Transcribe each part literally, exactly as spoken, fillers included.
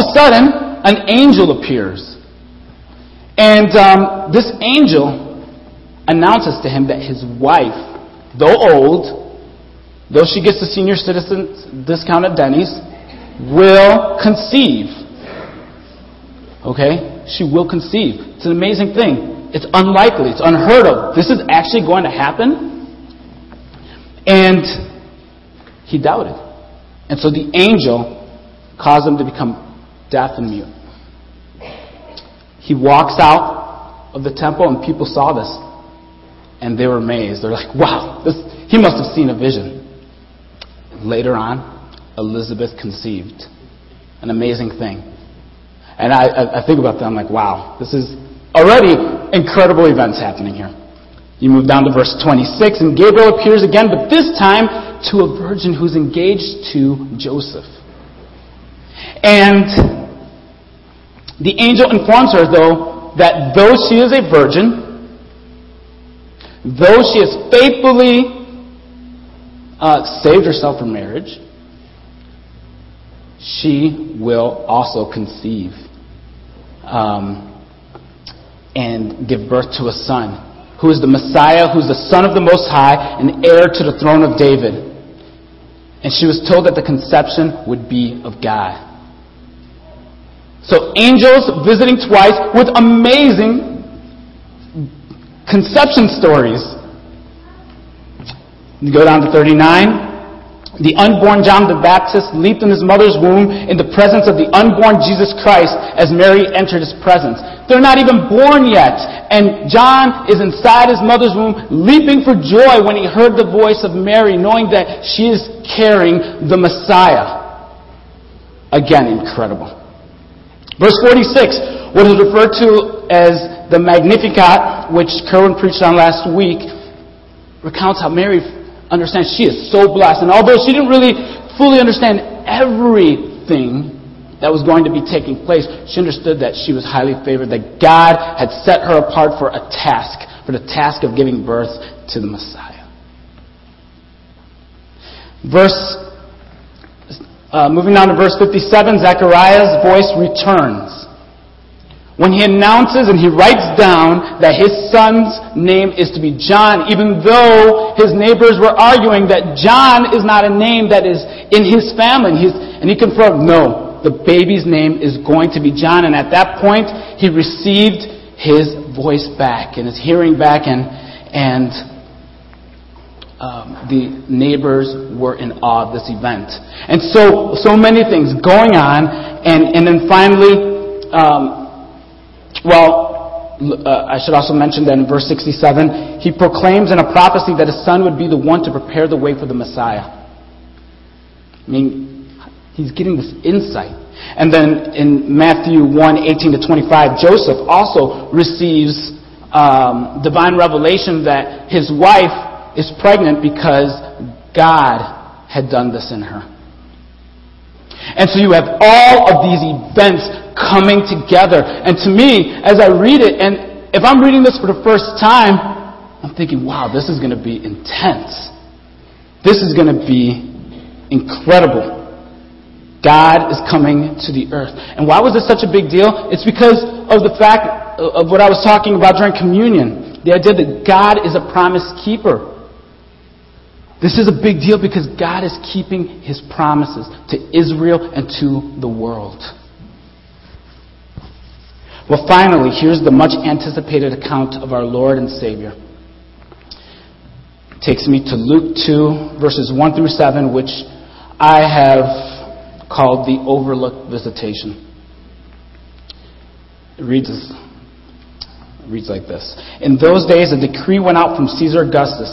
of a sudden, an angel appears. And um, this angel announces to him that his wife, though old, though she gets the senior citizen discount at Denny's, will conceive. Okay? She will conceive. It's an amazing thing. It's unlikely. It's unheard of. This is actually going to happen. And he doubted. And so the angel caused him to become deaf and mute. He walks out of the temple, and people saw this. And they were amazed. They're like, wow, this, he must have seen a vision. Later on, Elizabeth conceived. An amazing thing. And I, I, I think about that, I'm like, wow, this is already incredible events happening here. You move down to verse twenty-six, and Gabriel appears again, but this time to a virgin who's engaged to Joseph. And the angel informs her, though, that though she is a virgin, though she has faithfully uh, saved herself for marriage, she will also conceive um, and give birth to a son, who is the Messiah, who is the Son of the Most High, and heir to the throne of David. And she was told that the conception would be of God. So angels visiting twice with amazing conception stories. You go down to thirty-nine. The unborn John the Baptist leaped in his mother's womb in the presence of the unborn Jesus Christ as Mary entered his presence. They're not even born yet. And John is inside his mother's womb leaping for joy when he heard the voice of Mary, knowing that she is carrying the Messiah. Again, incredible. Verse forty-six, what is referred to as the Magnificat, which Kerwin preached on last week, recounts how Mary understands she is so blessed. And although she didn't really fully understand everything that was going to be taking place, she understood that she was highly favored, that God had set her apart for a task, for the task of giving birth to the Messiah. Verse Uh, moving on to verse fifty-seven, Zechariah's voice returns when he announces and he writes down that his son's name is to be John, even though his neighbors were arguing that John is not a name that is in his family. And, he's, and he confirmed, no, the baby's name is going to be John. And at that point, he received his voice back and his hearing back, and and Um, the neighbors were in awe of this event. And so, so many things going on. And, and then finally, um, well, uh, I should also mention that in verse sixty-seven, he proclaims in a prophecy that his son would be the one to prepare the way for the Messiah. I mean, he's getting this insight. And then in Matthew one, eighteen to twenty-five, Joseph also receives um, divine revelation that his wife is pregnant because God had done this in her. And so you have all of these events coming together. And to me, as I read it, and if I'm reading this for the first time, I'm thinking, wow, this is going to be intense. This is going to be incredible. God is coming to the earth. And why was this such a big deal? It's because of the fact of what I was talking about during communion. The idea that God is a promise keeper. This is a big deal because God is keeping his promises to Israel and to the world. Well, finally, here's the much anticipated account of our Lord and Savior. It takes me to Luke two, verses one through seven, which I have called the overlooked visitation. It reads this. It reads like this. In those days, a decree went out from Caesar Augustus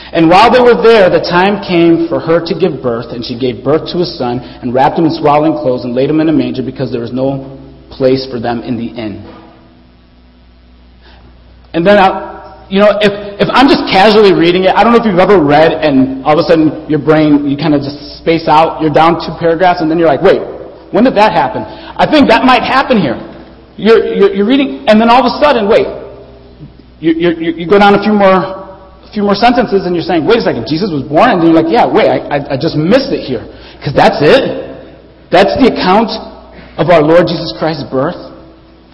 And while they were there, the time came for her to give birth, and she gave birth to a son, and wrapped him in swaddling clothes, and laid him in a manger, because there was no place for them in the inn. And then, I, you know, if, if I'm just casually reading it, I don't know if you've ever read and all of a sudden your brain, you kind of just space out, you're down two paragraphs, and then you're like, wait, when did that happen? I think that might happen here. You're, you're, you're reading, and then all of a sudden, wait, you, you, you go down a few more a few more sentences, and you're saying, wait a second, Jesus was born? And then you're like, yeah, wait, I, I, I just missed it here. Because that's it. That's the account of our Lord Jesus Christ's birth.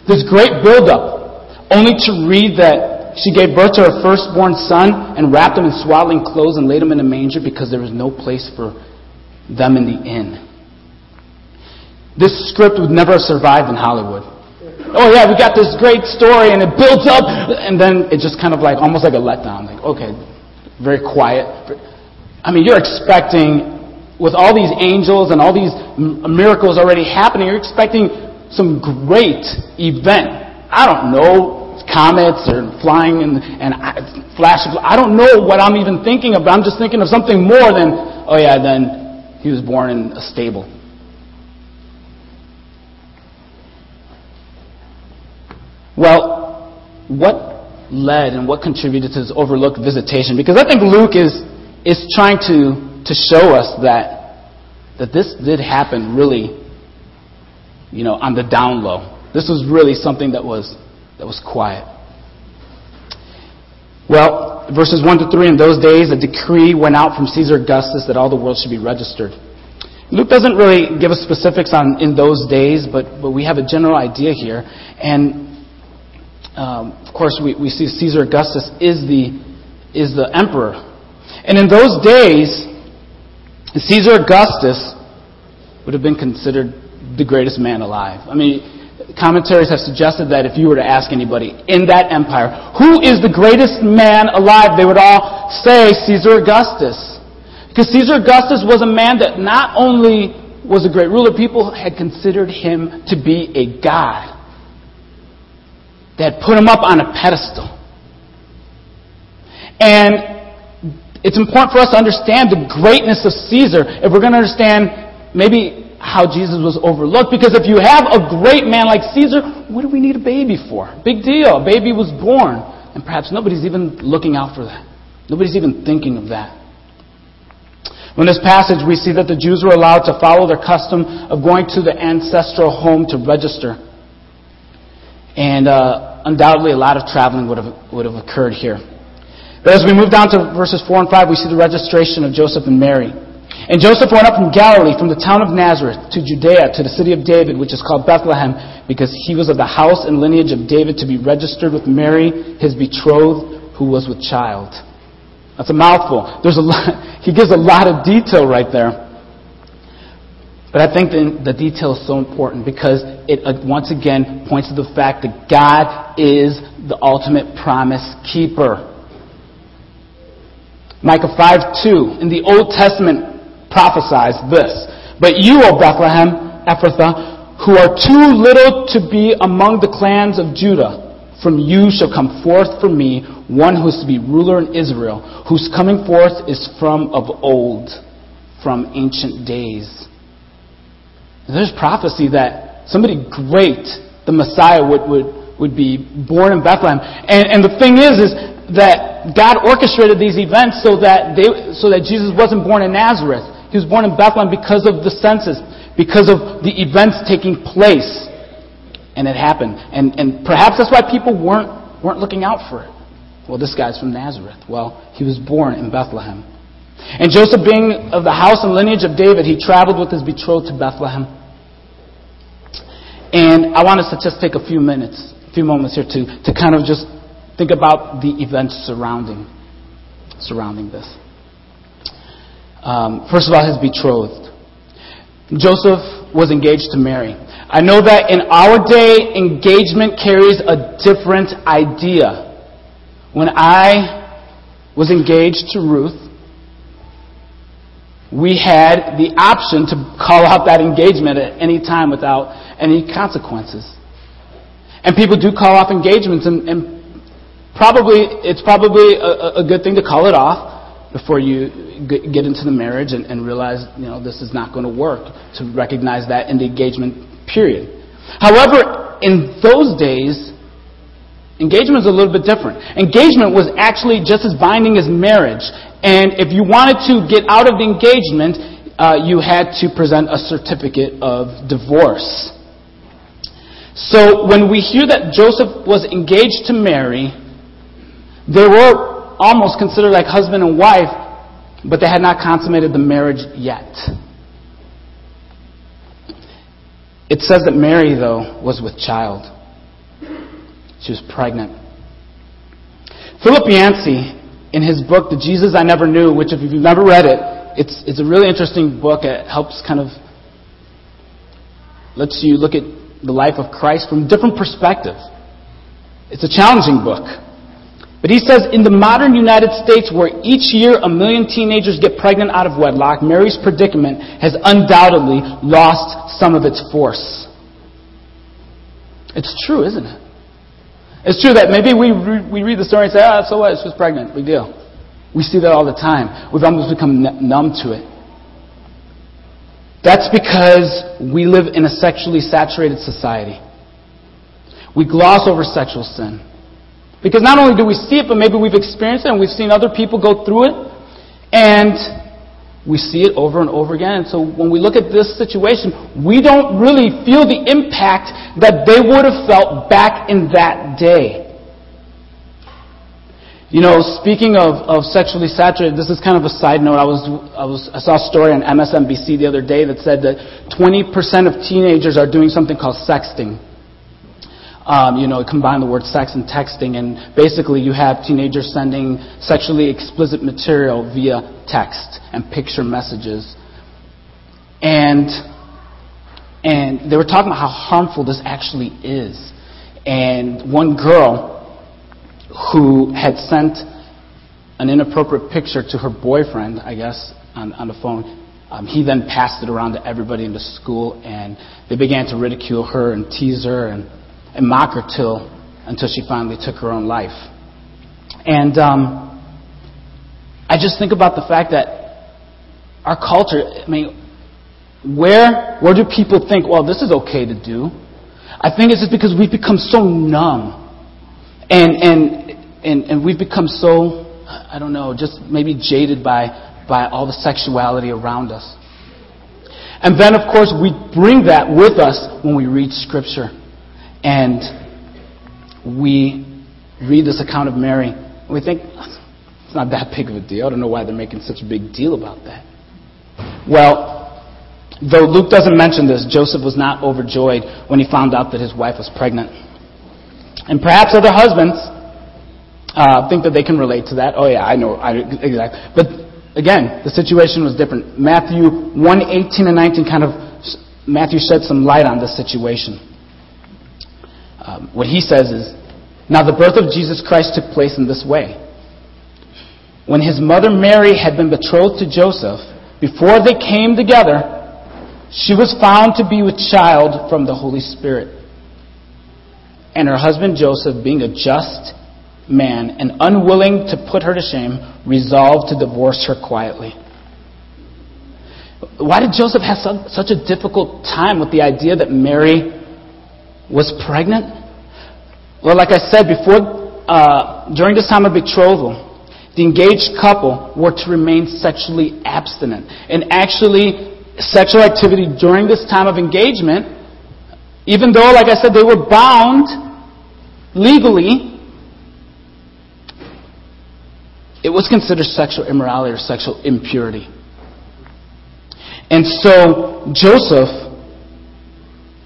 This great buildup, only to read that she gave birth to her firstborn son and wrapped him in swaddling clothes and laid him in a manger because there was no place for them in the inn. This script would never have survived in Hollywood. Oh yeah, we got this great story and it builds up, and then it just kind of like, almost like a letdown. Like, okay, very quiet. I mean, you're expecting... with all these angels and all these miracles already happening, you're expecting some great event. I don't know, comets or flying and, and flashes. I don't know what I'm even thinking of, but I'm just thinking of something more than, oh yeah, then he was born in a stable. Well, what led and what contributed to this overlooked visitation? Because I think Luke is is trying to to show us that that this did happen really, you know, on the down low. This was really something that was that was quiet. Well, verses one to three, in those days a decree went out from Caesar Augustus that all the world should be registered. Luke doesn't really give us specifics on in those days, but, but we have a general idea here. And, um, of course, we, we see Caesar Augustus is the is the emperor. And in those days... Caesar Augustus would have been considered the greatest man alive. I mean, commentaries have suggested that if you were to ask anybody in that empire, who is the greatest man alive, they would all say Caesar Augustus. Because Caesar Augustus was a man that not only was a great ruler, people had considered him to be a god. They had put him up on a pedestal. And it's important for us to understand the greatness of Caesar if we're going to understand maybe how Jesus was overlooked. Because if you have a great man like Caesar, what do we need a baby for? Big deal. A baby was born. And perhaps nobody's even looking out for that. Nobody's even thinking of that. In this passage, we see that the Jews were allowed to follow their custom of going to the ancestral home to register. And uh, undoubtedly, a lot of traveling would have would have occurred here. But as we move down to verses four and five, we see the registration of Joseph and Mary. And Joseph went up from Galilee, from the town of Nazareth, to Judea, to the city of David, which is called Bethlehem, because he was of the house and lineage of David, to be registered with Mary, his betrothed, who was with child. That's a mouthful. There's a lot, he gives a lot of detail right there. But I think the, the detail is so important because it, uh, once again, points to the fact that God is the ultimate promise keeper. Micah five two, in the Old Testament, prophesies this. But you, O Bethlehem, Ephrathah, who are too little to be among the clans of Judah, from you shall come forth for me one who is to be ruler in Israel, whose coming forth is from of old, from ancient days. And there's prophecy that somebody great, the Messiah, would, would, would be born in Bethlehem. And, and the thing is, is that God orchestrated these events so that they, so that Jesus wasn't born in Nazareth. He was born in Bethlehem because of the census, because of the events taking place, and it happened. And and perhaps that's why people weren't weren't looking out for it. Well, this guy's from Nazareth. Well, he was born in Bethlehem. And Joseph, being of the house and lineage of David, he traveled with his betrothed to Bethlehem. And I want us to just take a few minutes, a few moments here to to kind of just think about the events surrounding surrounding this. Um, first of all, his betrothed. Joseph was engaged to Mary. I know that in our day, engagement carries a different idea. When I was engaged to Ruth, we had the option to call out that engagement at any time without any consequences. And people do call off engagements, and, and Probably it's probably a, a good thing to call it off before you g- get into the marriage and, and realize, you know, this is not going to work, to recognize that in the engagement period. However, in those days, Engagement is a little bit different. Engagement was actually just as binding as marriage. And if you wanted to get out of the engagement, uh, you had to present a certificate of divorce. So when we hear that Joseph was engaged to Mary, they were almost considered like husband and wife, but they had not consummated the marriage yet. It says that Mary, though, was with child. She was pregnant. Philip Yancey, in his book, The Jesus I Never Knew, which if you've never read it, it's it's a really interesting book. It helps kind of, lets you look at the life of Christ from a different perspective. It's a challenging book. But he says, in the modern United States, where each year a million teenagers get pregnant out of wedlock, Mary's predicament has undoubtedly lost some of its force. It's true, isn't it? It's true that maybe we re- we read the story and say, ah, so what? She was pregnant. Big deal. We see that all the time. We've almost become n- numb to it. That's because we live in a sexually saturated society. We gloss over sexual sin. Because not only do we see it, but maybe we've experienced it and we've seen other people go through it. And we see it over and over again. And so when we look at this situation, we don't really feel the impact that they would have felt back in that day. You know, speaking of, of sexually saturated, this is kind of a side note. I was I was I saw a story on M S N B C the other day that said that twenty percent of teenagers are doing something called sexting. Um, you know, combine the word sex and texting, and basically you have teenagers sending sexually explicit material via text and picture messages. And and they were talking about how harmful this actually is. And one girl who had sent an inappropriate picture to her boyfriend, I guess, on, on the phone, Um, he then passed it around to everybody in the school, and they began to ridicule her and tease her and and mock her till, until she finally took her own life. And um, I just think about the fact that our culture, I mean, where where do people think, well, this is okay to do? I think it's just because we've become so numb. And and and, and we've become so, I don't know, just maybe jaded by, by all the sexuality around us. And then, of course, we bring that with us when we read Scripture. And we read this account of Mary, and we think, it's not that big of a deal. I don't know why they're making such a big deal about that. Well, though Luke doesn't mention this, Joseph was not overjoyed when he found out that his wife was pregnant. And perhaps other husbands uh, think that they can relate to that. Oh, yeah, I know. I, exactly. But again, the situation was different. Matthew one eighteen and nineteen kind of, Matthew shed some light on this situation. Um, what he says is, now the birth of Jesus Christ took place in this way. When his mother Mary had been betrothed to Joseph, before they came together, she was found to be with child from the Holy Spirit. And her husband Joseph, being a just man and unwilling to put her to shame, resolved to divorce her quietly. Why did Joseph have some, such a difficult time with the idea that Mary was pregnant? Well, like I said before, uh, during this time of betrothal, the engaged couple were to remain sexually abstinent. And actually, sexual activity during this time of engagement, even though, like I said, they were bound legally, it was considered sexual immorality or sexual impurity. And so, Joseph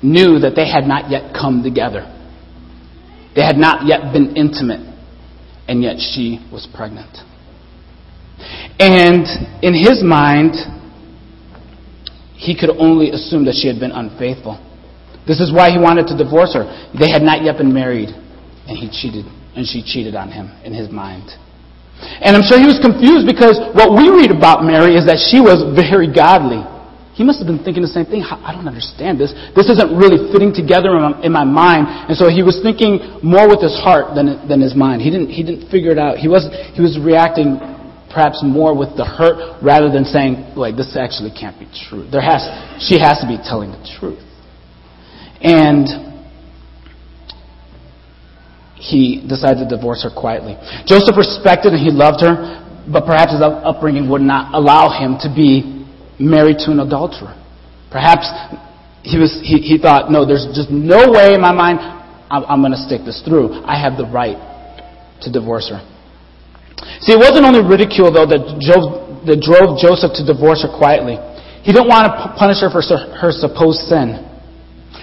knew that they had not yet come together. They had not yet been intimate, and yet she was pregnant. And in his mind, he could only assume that she had been unfaithful. This is why he wanted to divorce her. They had not yet been married, and he cheated, and she cheated on him in his mind. And I'm sure he was confused because what we read about Mary is that she was very godly. He must have been thinking the same thing. I don't understand this. This isn't really fitting together in my mind. And so he was thinking more with his heart than than his mind. He didn't he didn't figure it out. He was he was reacting perhaps more with the hurt rather than saying, like, this actually can't be true. There has she has to be telling the truth. And he decided to divorce her quietly. Joseph respected and he loved her, but perhaps his upbringing would not allow him to be married to an adulterer. Perhaps he was he, he thought, no, there's just no way in my mind I'm, I'm going to stick this through. I have the right to divorce her. See, it wasn't only ridicule, though, that drove, that drove Joseph to divorce her quietly. He didn't want to punish her for her supposed sin.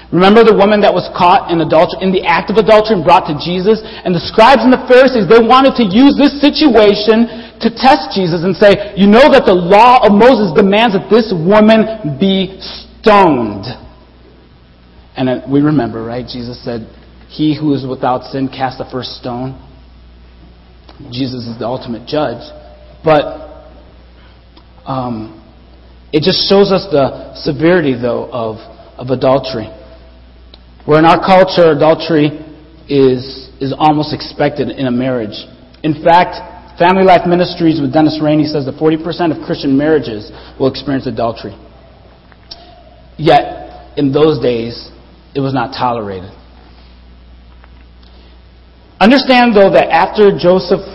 Remember the woman that was caught in adultery, in the act of adultery, and brought to Jesus? And the scribes and the Pharisees, they wanted to use this situation to test Jesus and say, you know that the law of Moses demands that this woman be stoned. And we remember, right? Jesus said, he who is without sin cast the first stone. Jesus is the ultimate judge. But um, it just shows us the severity, though, of, of adultery. Where in our culture, adultery is is almost expected in a marriage. In fact, Family Life Ministries with Dennis Rainey says that forty percent of Christian marriages will experience adultery. Yet, in those days, it was not tolerated. Understand, though, that after Joseph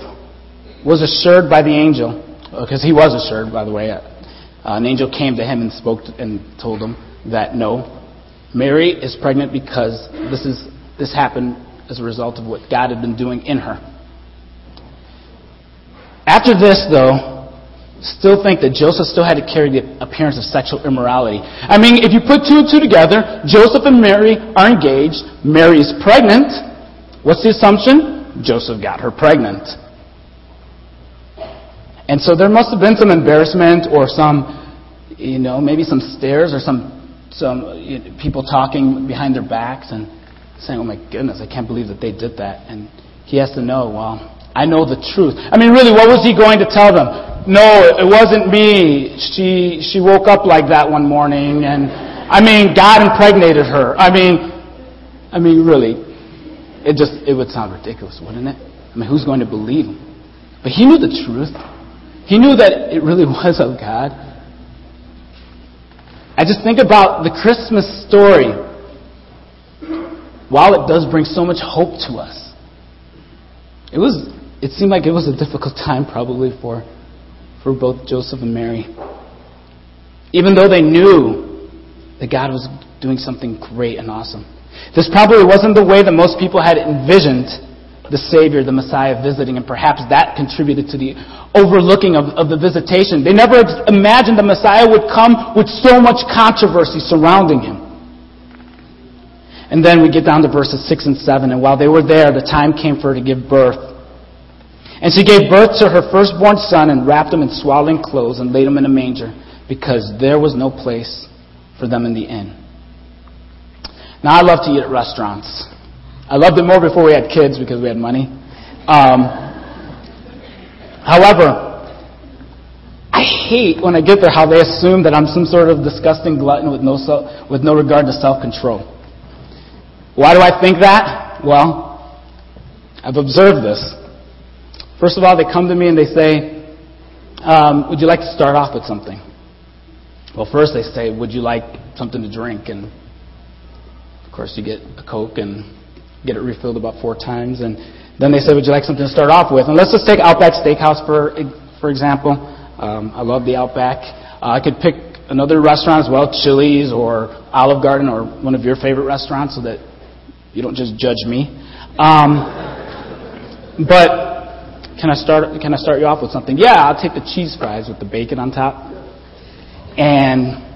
was assured by the angel, because he was assured, by the way, uh, an angel came to him and spoke to, and told him that no, Mary is pregnant because this is this happened as a result of what God had been doing in her. After this, though, still think that Joseph still had to carry the appearance of sexual immorality. I mean, if you put two and two together, Joseph and Mary are engaged, Mary is pregnant. What's the assumption? Joseph got her pregnant. And so there must have been some embarrassment or some, you know, maybe some stares or some Some people talking behind their backs and saying, oh my goodness, I can't believe that they did that. And he has to know, well, I know the truth. I mean, really, what was he going to tell them? No, it wasn't me. She she woke up like that one morning, and I mean, God impregnated her. I mean, I mean, really, it just, it would sound ridiculous, wouldn't it? I mean, who's going to believe him? But he knew the truth. He knew that it really was of God. I just think about the Christmas story. While it does bring so much hope to us, it was, it seemed like it was a difficult time probably for, for both Joseph and Mary. Even though they knew that God was doing something great and awesome. This probably wasn't the way that most people had envisioned the Savior, the Messiah visiting, and perhaps that contributed to the overlooking of, of the visitation. They never imagined the Messiah would come with so much controversy surrounding him. And then we get down to verses six and seven, and while they were there, the time came for her to give birth. And she gave birth to her firstborn son and wrapped him in swaddling clothes and laid him in a manger, because there was no place for them in the inn. Now, I love to eat at restaurants. I loved it more before we had kids because we had money. Um, however, I hate when I get there how they assume that I'm some sort of disgusting glutton with no self, with no regard to self-control. Why do I think that? Well, I've observed this. First of all, they come to me and they say, um, would you like to start off with something? Well, first they say, would you like something to drink? And, of course, you get a Coke and get it refilled about four times, and then they say, would you like something to start off with? And let's just take Outback Steakhouse for for example. Um, I love the Outback. Uh, I could pick another restaurant as well, Chili's or Olive Garden or one of your favorite restaurants, so that you don't just judge me. Um, but can I start? Can I start you off with something? Yeah, I'll take the cheese fries with the bacon on top. And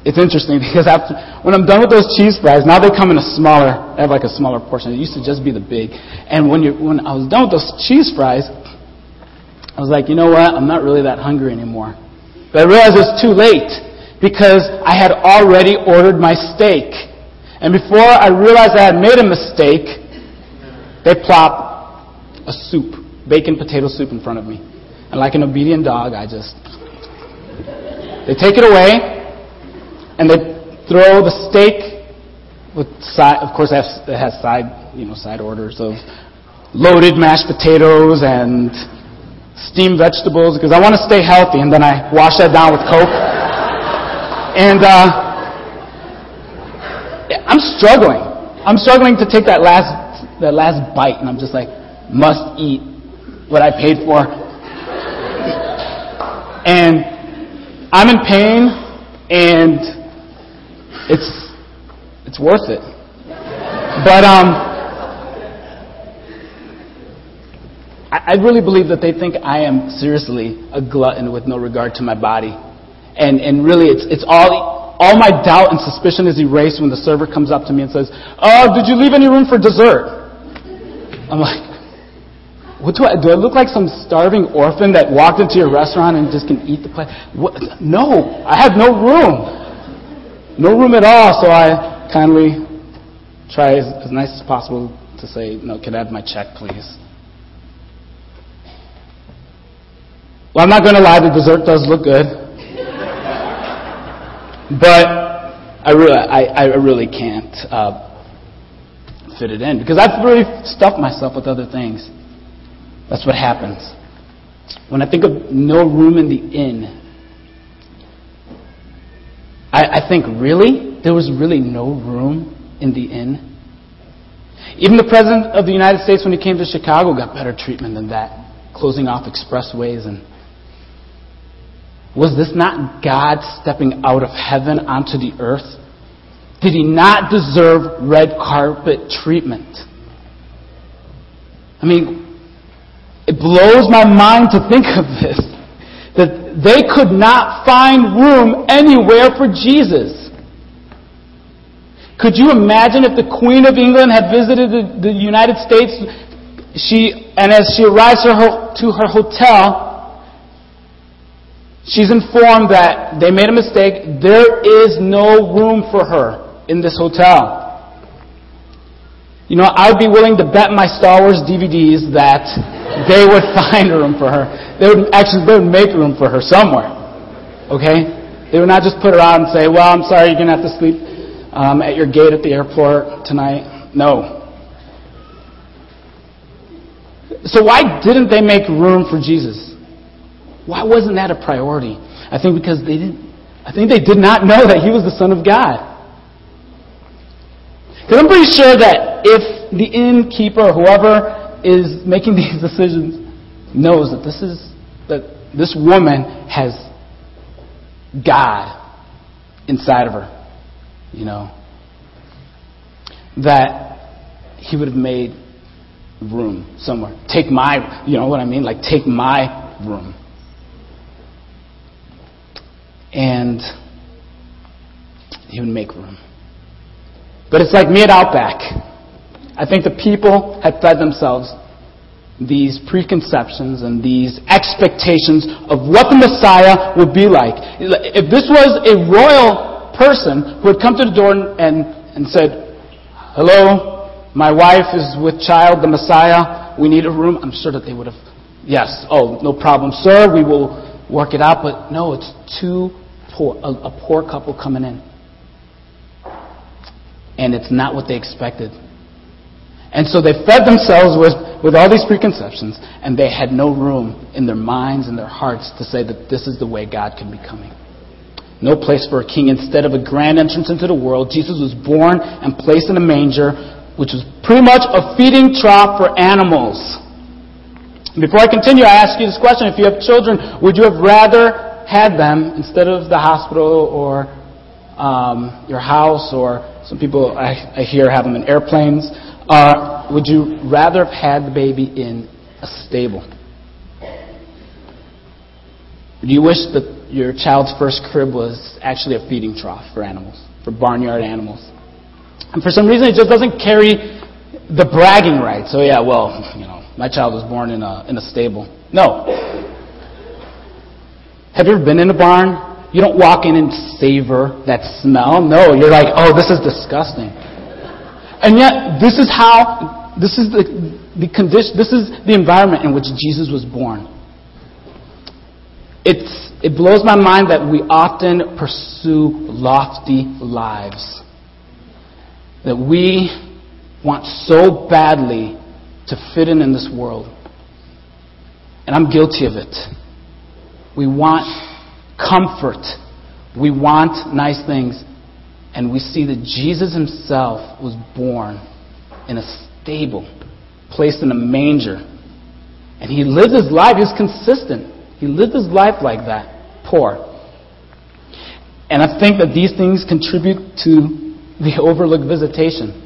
it's interesting because after, when I'm done with those cheese fries, now they come in a smaller, I have like a smaller portion. It used to just be the big. And when you when I was done with those cheese fries, I was like, you know what? I'm not really that hungry anymore. But I realized it was too late because I had already ordered my steak. And before I realized I had made a mistake, they plopped a soup, bacon potato soup in front of me. And like an obedient dog, I just, they take it away. And they throw the steak with side, of course, it has side, you know, side orders of loaded mashed potatoes and steamed vegetables because I want to stay healthy. And then I wash that down with Coke. And uh, I'm struggling. I'm struggling to take that last the last bite, and I'm just like, must eat what I paid for. And I'm in pain, and it's it's worth it. But um. I really believe that they think I am seriously a glutton with no regard to my body. And and really, it's it's all all my doubt and suspicion is erased when the server comes up to me and says, "Oh, did you leave any room for dessert?" I'm like, what do I do? I look like some starving orphan that walked into your restaurant and just can eat the plate? What? No, I have no room. No room at all. So I kindly try as, as nice as possible to say, "No, can I have my check, please?" Well, I'm not going to lie, the dessert does look good. But I really, I, I really can't uh, fit it in because I've really stuffed myself with other things. That's what happens. When I think of no room in the inn, I, I think, really? There was really no room in the inn? Even the President of the United States, when he came to Chicago, got better treatment than that. Closing off expressways. And was this not God stepping out of heaven onto the earth? Did he not deserve red carpet treatment? I mean, it blows my mind to think of this, that they could not find room anywhere for Jesus. Could you imagine if the Queen of England had visited the, the United States? She and as she arrives her ho- to her hotel, she's informed that they made a mistake. There is no room for her in this hotel. You know, I'd be willing to bet my Star Wars D V Ds that they would find room for her. They would actually they would make room for her somewhere. Okay? They would not just put her out and say, "Well, I'm sorry, you're going to have to sleep um, at your gate at the airport tonight." No. So why didn't they make room for Jesus? Why wasn't that a priority? I think because they didn't. I think they did not know that he was the Son of God. Because I'm pretty sure that if the innkeeper, whoever is making these decisions, knows that this is that this woman has God inside of her, you know, that he would have made room somewhere. Take my, you know what I mean? Like, take my room. And he would make room. But it's like me at Outback. I think the people had fed themselves these preconceptions and these expectations of what the Messiah would be like. If this was a royal person who had come to the door and, and said, "Hello, my wife is with child, the Messiah. We need a room." I'm sure that they would have, yes, "Oh, no problem, sir. We will work it out." But no, it's too poor, a, a poor couple coming in. And it's not what they expected. And so they fed themselves with, with all these preconceptions, and they had no room in their minds and their hearts to say that this is the way God can be coming. No place for a king. Instead of a grand entrance into the world, Jesus was born and placed in a manger, which was pretty much a feeding trough for animals. Before I continue, I ask you this question. If you have children, would you have rather had them instead of the hospital or um, your house, or some people I, I hear have them in airplanes? Uh, would you rather have had the baby in a stable? Do you wish that your child's first crib was actually a feeding trough for animals, for barnyard animals? And for some reason, it just doesn't carry the bragging rights. So yeah, well, you know, my child was born in a in a stable. No. Have you ever been in a barn? You don't walk in and savor that smell. No, you're like, "Oh, this is disgusting." And yet, this is how this is the the condition. This is the environment in which Jesus was born. It's it blows my mind that we often pursue lofty lives, that we want so badly to fit in in this world. And I'm guilty of it. We want comfort. We want nice things. And we see that Jesus himself was born in a stable, placed in a manger. And he lived his life. He was consistent. He lived his life like that, poor. And I think that these things contribute to the overlooked visitation,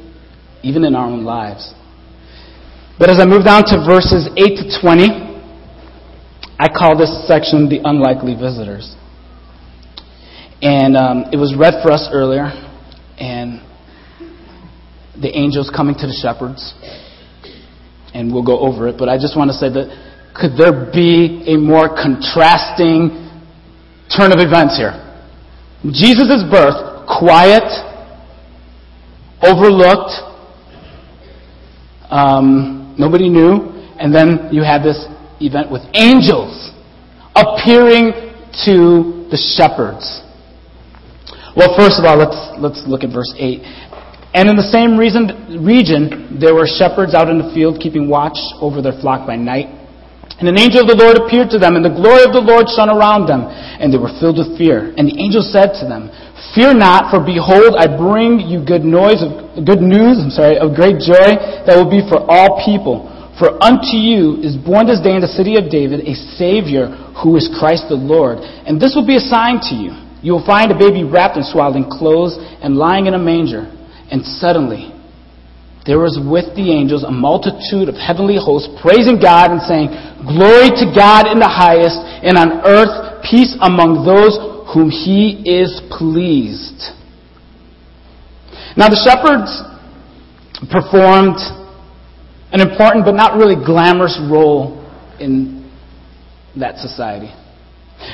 even in our own lives. But as I move down to verses eight to twenty, I call this section the unlikely visitors. And um, it was read for us earlier, and the angels coming to the shepherds, and we'll go over it, but I just want to say that could there be a more contrasting turn of events here? Jesus' birth, quiet, overlooked, um, nobody knew, and then you had this event with angels appearing to the shepherds. Well, first of all, let's let's look at verse eight. And in the same reason, region, there were shepherds out in the field keeping watch over their flock by night. And an angel of the Lord appeared to them, and the glory of the Lord shone around them, and they were filled with fear. And the angel said to them, "Fear not, for behold, I bring you good noise, of, good news, I'm sorry, of great joy that will be for all people. For unto you is born this day in the city of David a Savior who is Christ the Lord. And this will be a sign to you. You will find a baby wrapped in swaddling clothes and lying in a manger." And suddenly there was with the angels a multitude of heavenly hosts praising God and saying, "Glory to God in the highest, and on earth peace among those whom He is pleased." Now the shepherds performed an important but not really glamorous role in that society.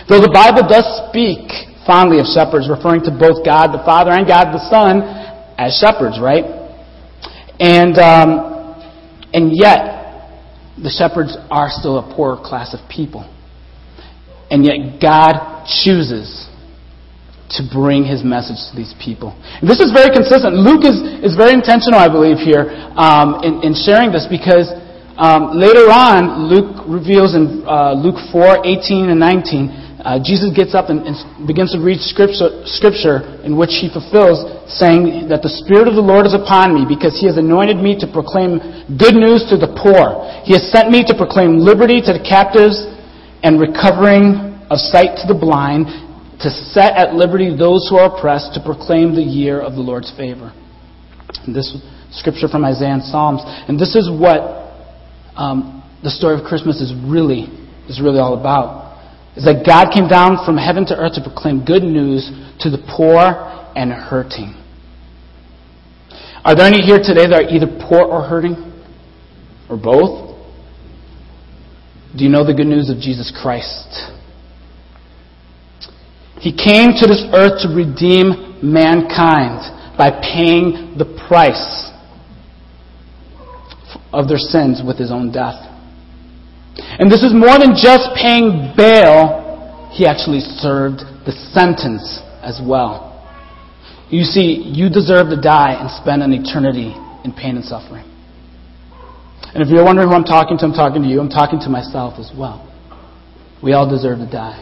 Though the Bible does speak fondly of shepherds, referring to both God the Father and God the Son as shepherds, right? And um, and yet, the shepherds are still a poor class of people. And yet God chooses to bring His message to these people. And this is very consistent. Luke is, is very intentional, I believe, here um, in, in sharing this, because um, later on, Luke reveals in uh, Luke four, eighteen and nineteen, uh, Jesus gets up and, and begins to read scripture, scripture in which He fulfills, saying that the Spirit of the Lord is upon me, because He has anointed me to proclaim good news to the poor. He has sent me to proclaim liberty to the captives and recovering of sight to the blind, to set at liberty those who are oppressed, to proclaim the year of the Lord's favor. And this scripture from Isaiah and Psalms. And this is what um, the story of Christmas is really is really all about. It's that God came down from heaven to earth to proclaim good news to the poor and hurting. Are there any here today that are either poor or hurting? Or both? Do you know the good news of Jesus Christ? He came to this earth to redeem mankind by paying the price of their sins with His own death. And this is more than just paying bail. He actually served the sentence as well. You see, you deserve to die and spend an eternity in pain and suffering. And if you're wondering who I'm talking to, I'm talking to you. I'm talking to myself as well. We all deserve to die.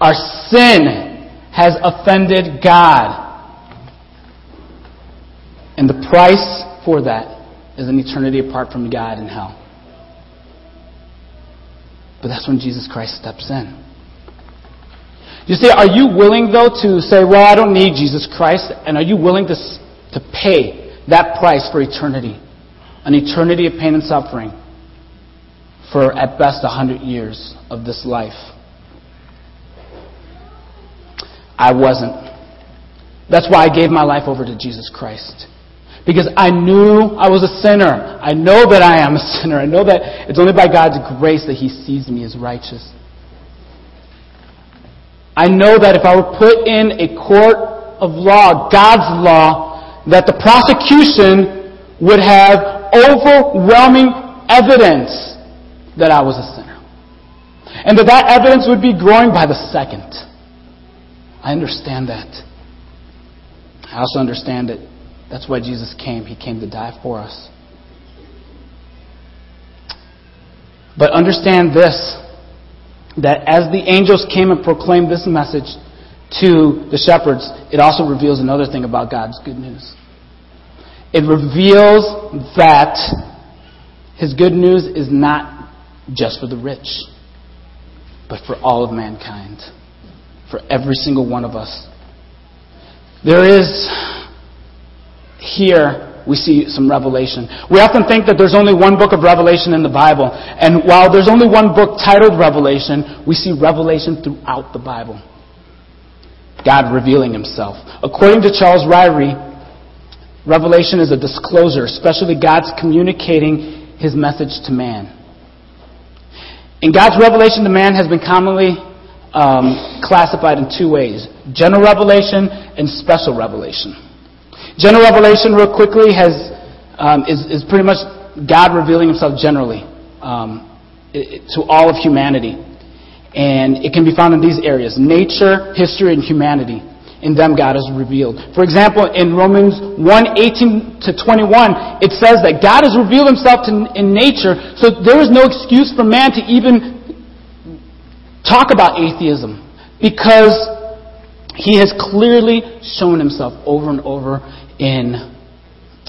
Our sin has offended God. And the price for that is an eternity apart from God in hell. But that's when Jesus Christ steps in. You see, are you willing, though, to say, well, I don't need Jesus Christ? And are you willing to, to pay that price for eternity? An eternity of pain and suffering for, at best, one hundred years of this life. I wasn't. That's why I gave my life over to Jesus Christ. Because I knew I was a sinner. I know that I am a sinner. I know that it's only by God's grace that He sees me as righteous. I know that if I were put in a court of law, God's law, that the prosecution would have overwhelming evidence that I was a sinner. And that that evidence would be growing by the second. I understand that. I also understand it. That's why Jesus came. He came to die for us. But understand this, that as the angels came and proclaimed this message to the shepherds, it also reveals another thing about God's good news. It reveals that his good news is not just for the rich, but for all of mankind, for every single one of us. There is, here we see some revelation. We often think that there's only one book of Revelation in the Bible. And while there's only one book titled Revelation, we see revelation throughout the Bible. God revealing himself. According to Charles Ryrie, revelation is a disclosure, especially God's communicating his message to man. And God's revelation to man has been commonly um, classified in two ways: general revelation and special revelation. General revelation, real quickly, has um, is, is pretty much God revealing himself generally um, it, to all of humanity. And it can be found in these areas: nature, history, and humanity. In them, God is revealed. For example, in Romans one, eighteen to twenty-one, it says that God has revealed himself to, in nature, so there is no excuse for man to even talk about atheism, because he has clearly shown himself over and over in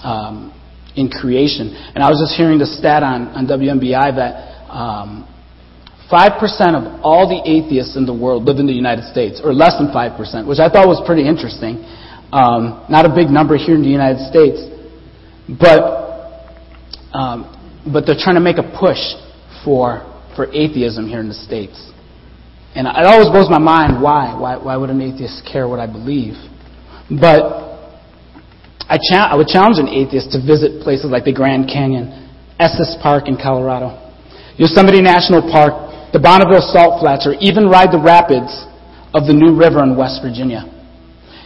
um, in creation. And I was just hearing the stat on, on W N B I that Um, Five percent of all the atheists in the world live in the United States, or less than five percent, which I thought was pretty interesting. Um, not a big number here in the United States, but um, but they're trying to make a push for for atheism here in the States. And it always blows my mind why why why would an atheist care what I believe? But I cha- I would challenge an atheist to visit places like the Grand Canyon, Estes Park in Colorado, Yosemite National Park, the Bonneville Salt Flats, or even ride the rapids of the New River in West Virginia.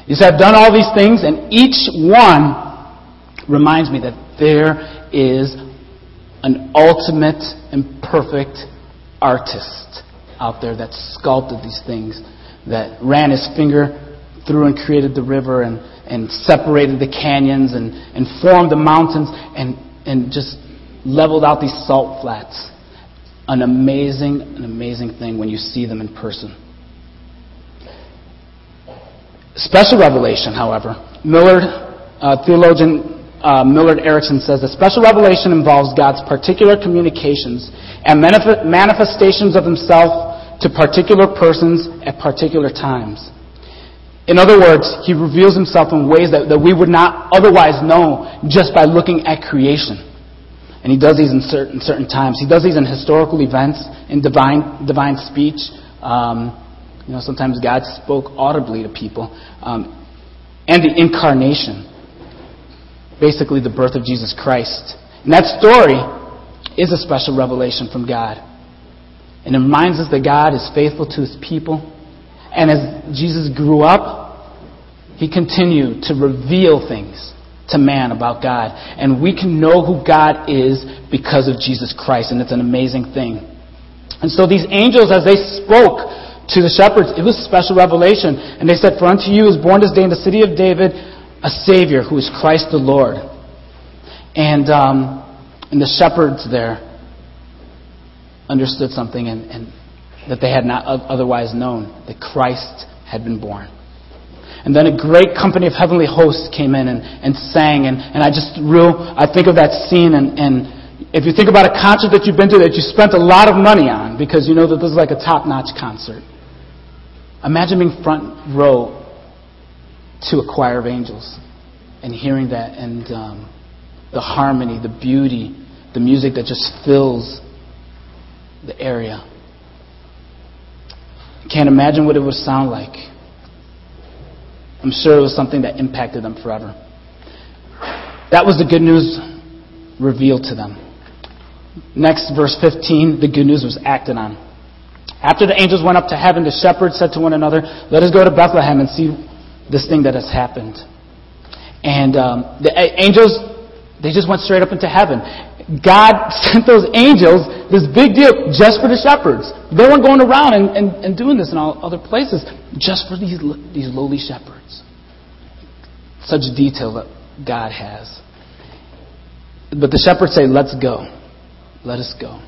You see, I've done all these things, and each one reminds me that there is an ultimate and perfect artist out there that sculpted these things, that ran his finger through and created the river, and, and separated the canyons, and, and formed the mountains, and, and just leveled out these salt flats. An amazing, an amazing thing when you see them in person. Special revelation, however. Millard, uh, theologian uh, Millard Erickson says that special revelation involves God's particular communications and manif- manifestations of himself to particular persons at particular times. In other words, he reveals himself in ways that, that we would not otherwise know just by looking at creation. And he does these in certain certain times. He does these in historical events, in divine divine speech. Um, you know, sometimes God spoke audibly to people, um, and the incarnation, basically the birth of Jesus Christ. And that story is a special revelation from God, and it reminds us that God is faithful to His people. And as Jesus grew up, He continued to reveal things to man about God. And we can know who God is because of Jesus Christ, and it's an amazing thing. And so these angels, as they spoke to the shepherds, it was special revelation. And they said, "For unto you is born this day in the city of David a Savior, who is Christ the Lord." And um, and the shepherds there understood something, and, and that they had not otherwise known, that Christ had been born. And then a great company of heavenly hosts came in and, and sang. And, and I just real, I think of that scene. And, and if you think about a concert that you've been to that you spent a lot of money on, because you know that this is like a top-notch concert, imagine being front row to a choir of angels and hearing that, and um, the harmony, the beauty, the music that just fills the area. Can't imagine what it would sound like. I'm sure it was something that impacted them forever. That was the good news revealed to them. Next, verse fifteen, the good news was acted on. After the angels went up to heaven, the shepherds said to one another, "Let us go to Bethlehem and see this thing that has happened." And um, the angels, they just went straight up into heaven. God sent those angels, this big deal, just for the shepherds. They weren't going around and, and, and doing this in all other places, just for these these lowly shepherds. Such detail that God has. But the shepherds say, "Let's go. Let us go."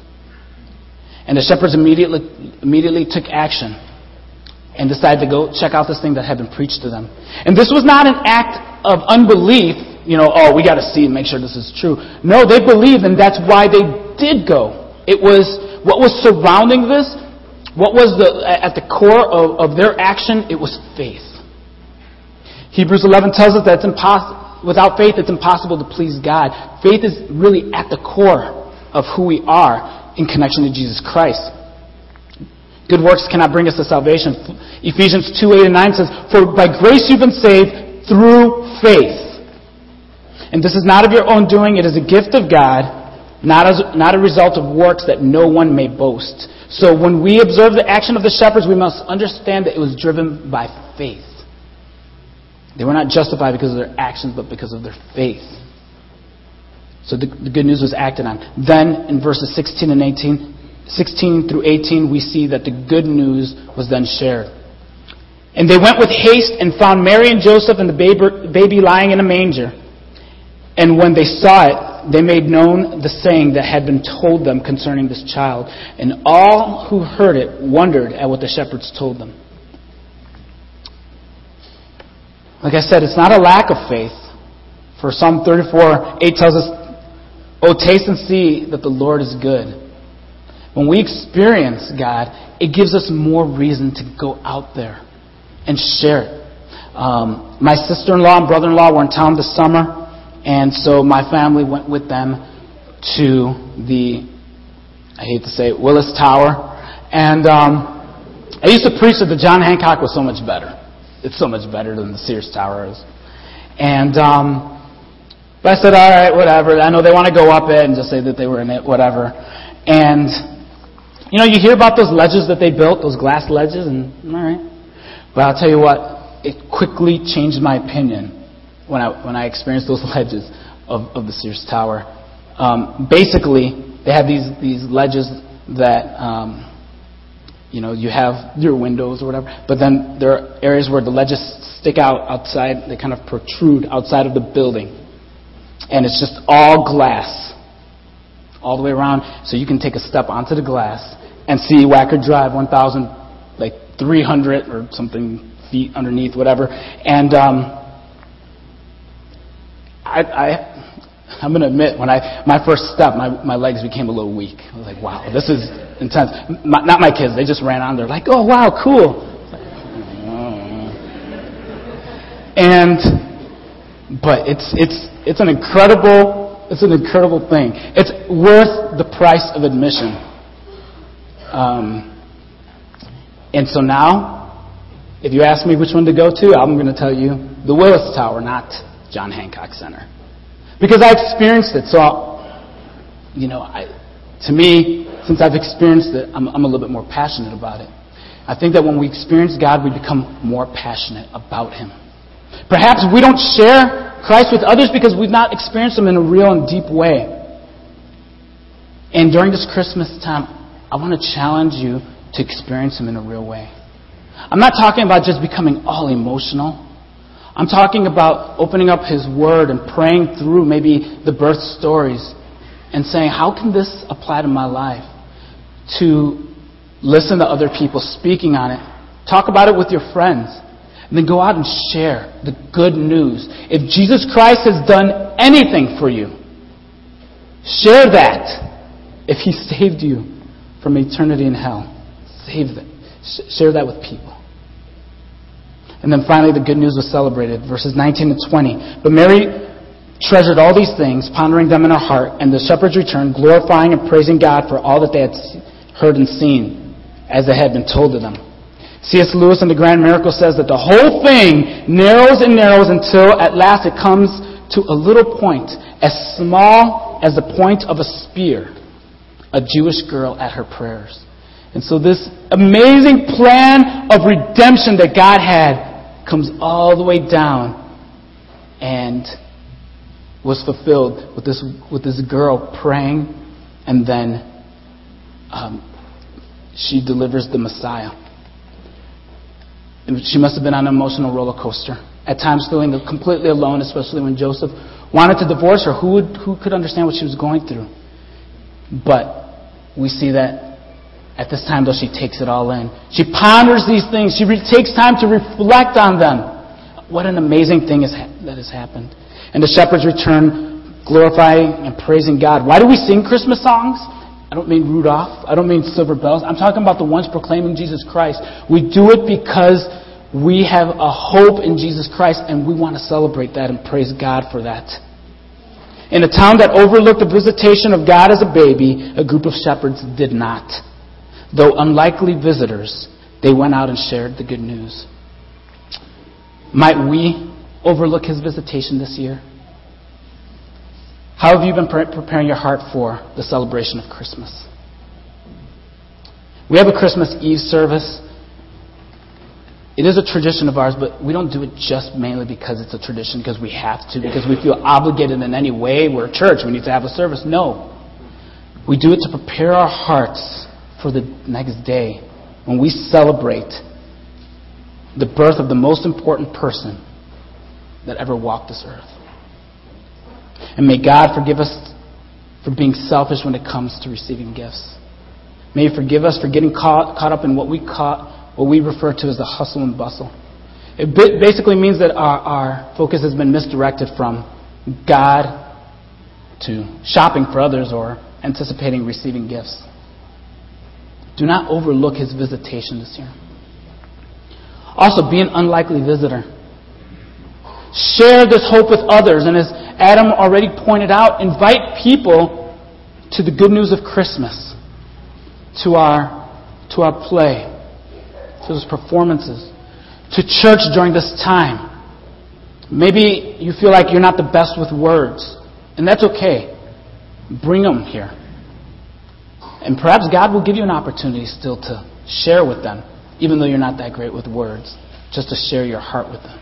And the shepherds immediately immediately took action and decided to go check out this thing that had been preached to them. And this was not an act of unbelief. you know, oh, we got to see and make sure this is true. No, they believed, and that's why they did go. It was what was surrounding this, what was the at the core of, of their action, it was faith. Hebrews eleven tells us that it's impossible, without faith it's impossible to please God. Faith is really at the core of who we are in connection to Jesus Christ. Good works cannot bring us to salvation. Ephesians two, eight and nine says, "For by grace you've been saved through faith. And this is not of your own doing, it is a gift of God, not as not a result of works that no one may boast." So when we observe the action of the shepherds, we must understand that it was driven by faith. They were not justified because of their actions, but because of their faith. So the, the good news was acted on. Then in verses sixteen and eighteen, sixteen through eighteen, we see that the good news was then shared. "And they went with haste and found Mary and Joseph and the baby, baby lying in a manger. And when they saw it, they made known the saying that had been told them concerning this child. And all who heard it wondered at what the shepherds told them." Like I said, it's not a lack of faith. For Psalm thirty-four, eight tells us, "Oh, taste and see that the Lord is good." When we experience God, it gives us more reason to go out there and share it. Um, my sister-in-law and brother-in-law were in town this summer, and so my family went with them to the, I hate to say it, Willis Tower. And um, I used to preach that the John Hancock was so much better. It's so much better than the Sears Tower is. And um, but I said, all right, whatever. I know they want to go up it and just say that they were in it, whatever. And, you know, you hear about those ledges that they built, those glass ledges, and all right. But I'll tell you what, it quickly changed my opinion when I when I experienced those ledges of, of the Sears Tower. Um, basically, they have these, these ledges that... Um, You know, you have your windows or whatever, but then there are areas where the ledges stick out outside, they kind of protrude outside of the building. And it's just all glass all the way around, so you can take a step onto the glass and see Wacker Drive, one thousand, like, three hundred or something feet underneath, whatever. And um, I, I, I'm going to admit, when I my first step, my, my legs became a little weak. I was like, wow, this is... intense. My, not my kids. They just ran on there like, oh, wow, cool. And, but it's it's it's an incredible it's an incredible thing. It's worth the price of admission. Um. And so now, if you ask me which one to go to, I'm going to tell you the Willis Tower, not John Hancock Center, because I experienced it. So, I'll, you know, I to me. Since I've experienced it, I'm, I'm a little bit more passionate about it. I think that when we experience God, we become more passionate about Him. Perhaps we don't share Christ with others because we've not experienced Him in a real and deep way. And during this Christmas time, I want to challenge you to experience Him in a real way. I'm not talking about just becoming all emotional. I'm talking about opening up His Word and praying through maybe the birth stories and saying, how can this apply to my life? To listen to other people speaking on it. Talk about it with your friends. And then go out and share the good news. If Jesus Christ has done anything for you, share that. If He saved you from eternity in hell, save that. Share that with people. And then finally, the good news was celebrated. Verses nineteen to twenty. But Mary treasured all these things, pondering them in her heart, and the shepherds returned, glorifying and praising God for all that they had heard and seen, as it had been told to them. C S Lewis in The Grand Miracle says that the whole thing narrows and narrows until at last it comes to a little point, as small as the point of a spear, a Jewish girl at her prayers. And so this amazing plan of redemption that God had comes all the way down and was fulfilled with this with this girl praying, and then um, she delivers the Messiah. And she must have been on an emotional roller coaster, at times feeling completely alone, especially when Joseph wanted to divorce her. Who would, who could understand what she was going through? But we see that at this time, though, she takes it all in. She ponders these things. She re- takes time to reflect on them. What an amazing thing is ha- that has happened. And the shepherds returned, glorifying and praising God. Why do we sing Christmas songs? I don't mean Rudolph. I don't mean Silver Bells. I'm talking about the ones proclaiming Jesus Christ. We do it because we have a hope in Jesus Christ, and we want to celebrate that and praise God for that. In a town that overlooked the visitation of God as a baby, a group of shepherds did not. Though unlikely visitors, they went out and shared the good news. Might we overlook his visitation this year? How have you been pre- preparing your heart for the celebration of Christmas? We have a Christmas Eve service. It is a tradition of ours, but we don't do it just mainly because it's a tradition, because we have to, because we feel obligated in any way. We're a church. We need to have a service. No. We do it to prepare our hearts for the next day when we celebrate the birth of the most important person that ever walked this earth. And may God forgive us for being selfish when it comes to receiving gifts. May He forgive us for getting caught, caught up in what we caught. What we refer to as the hustle and bustle. It basically means that our, our focus has been misdirected from God to shopping for others or anticipating receiving gifts. Do not overlook His visitation this year. Also, be an unlikely visitor. Share this hope with others, and as Adam already pointed out, invite people to the good news of Christmas, to our, to our play, to those performances, to church during this time. Maybe you feel like you're not the best with words, and that's okay. Bring them here. And perhaps God will give you an opportunity still to share with them, even though you're not that great with words, just to share your heart with them.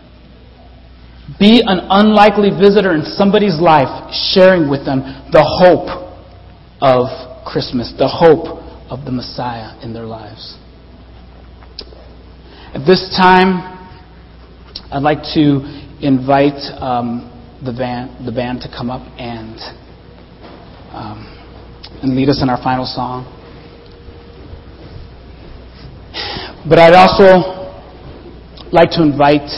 Be an unlikely visitor in somebody's life, sharing with them the hope of Christmas, the hope of the Messiah in their lives. At this time, I'd like to invite um, the band, the band to come up and um, and lead us in our final song. But I'd also like to invite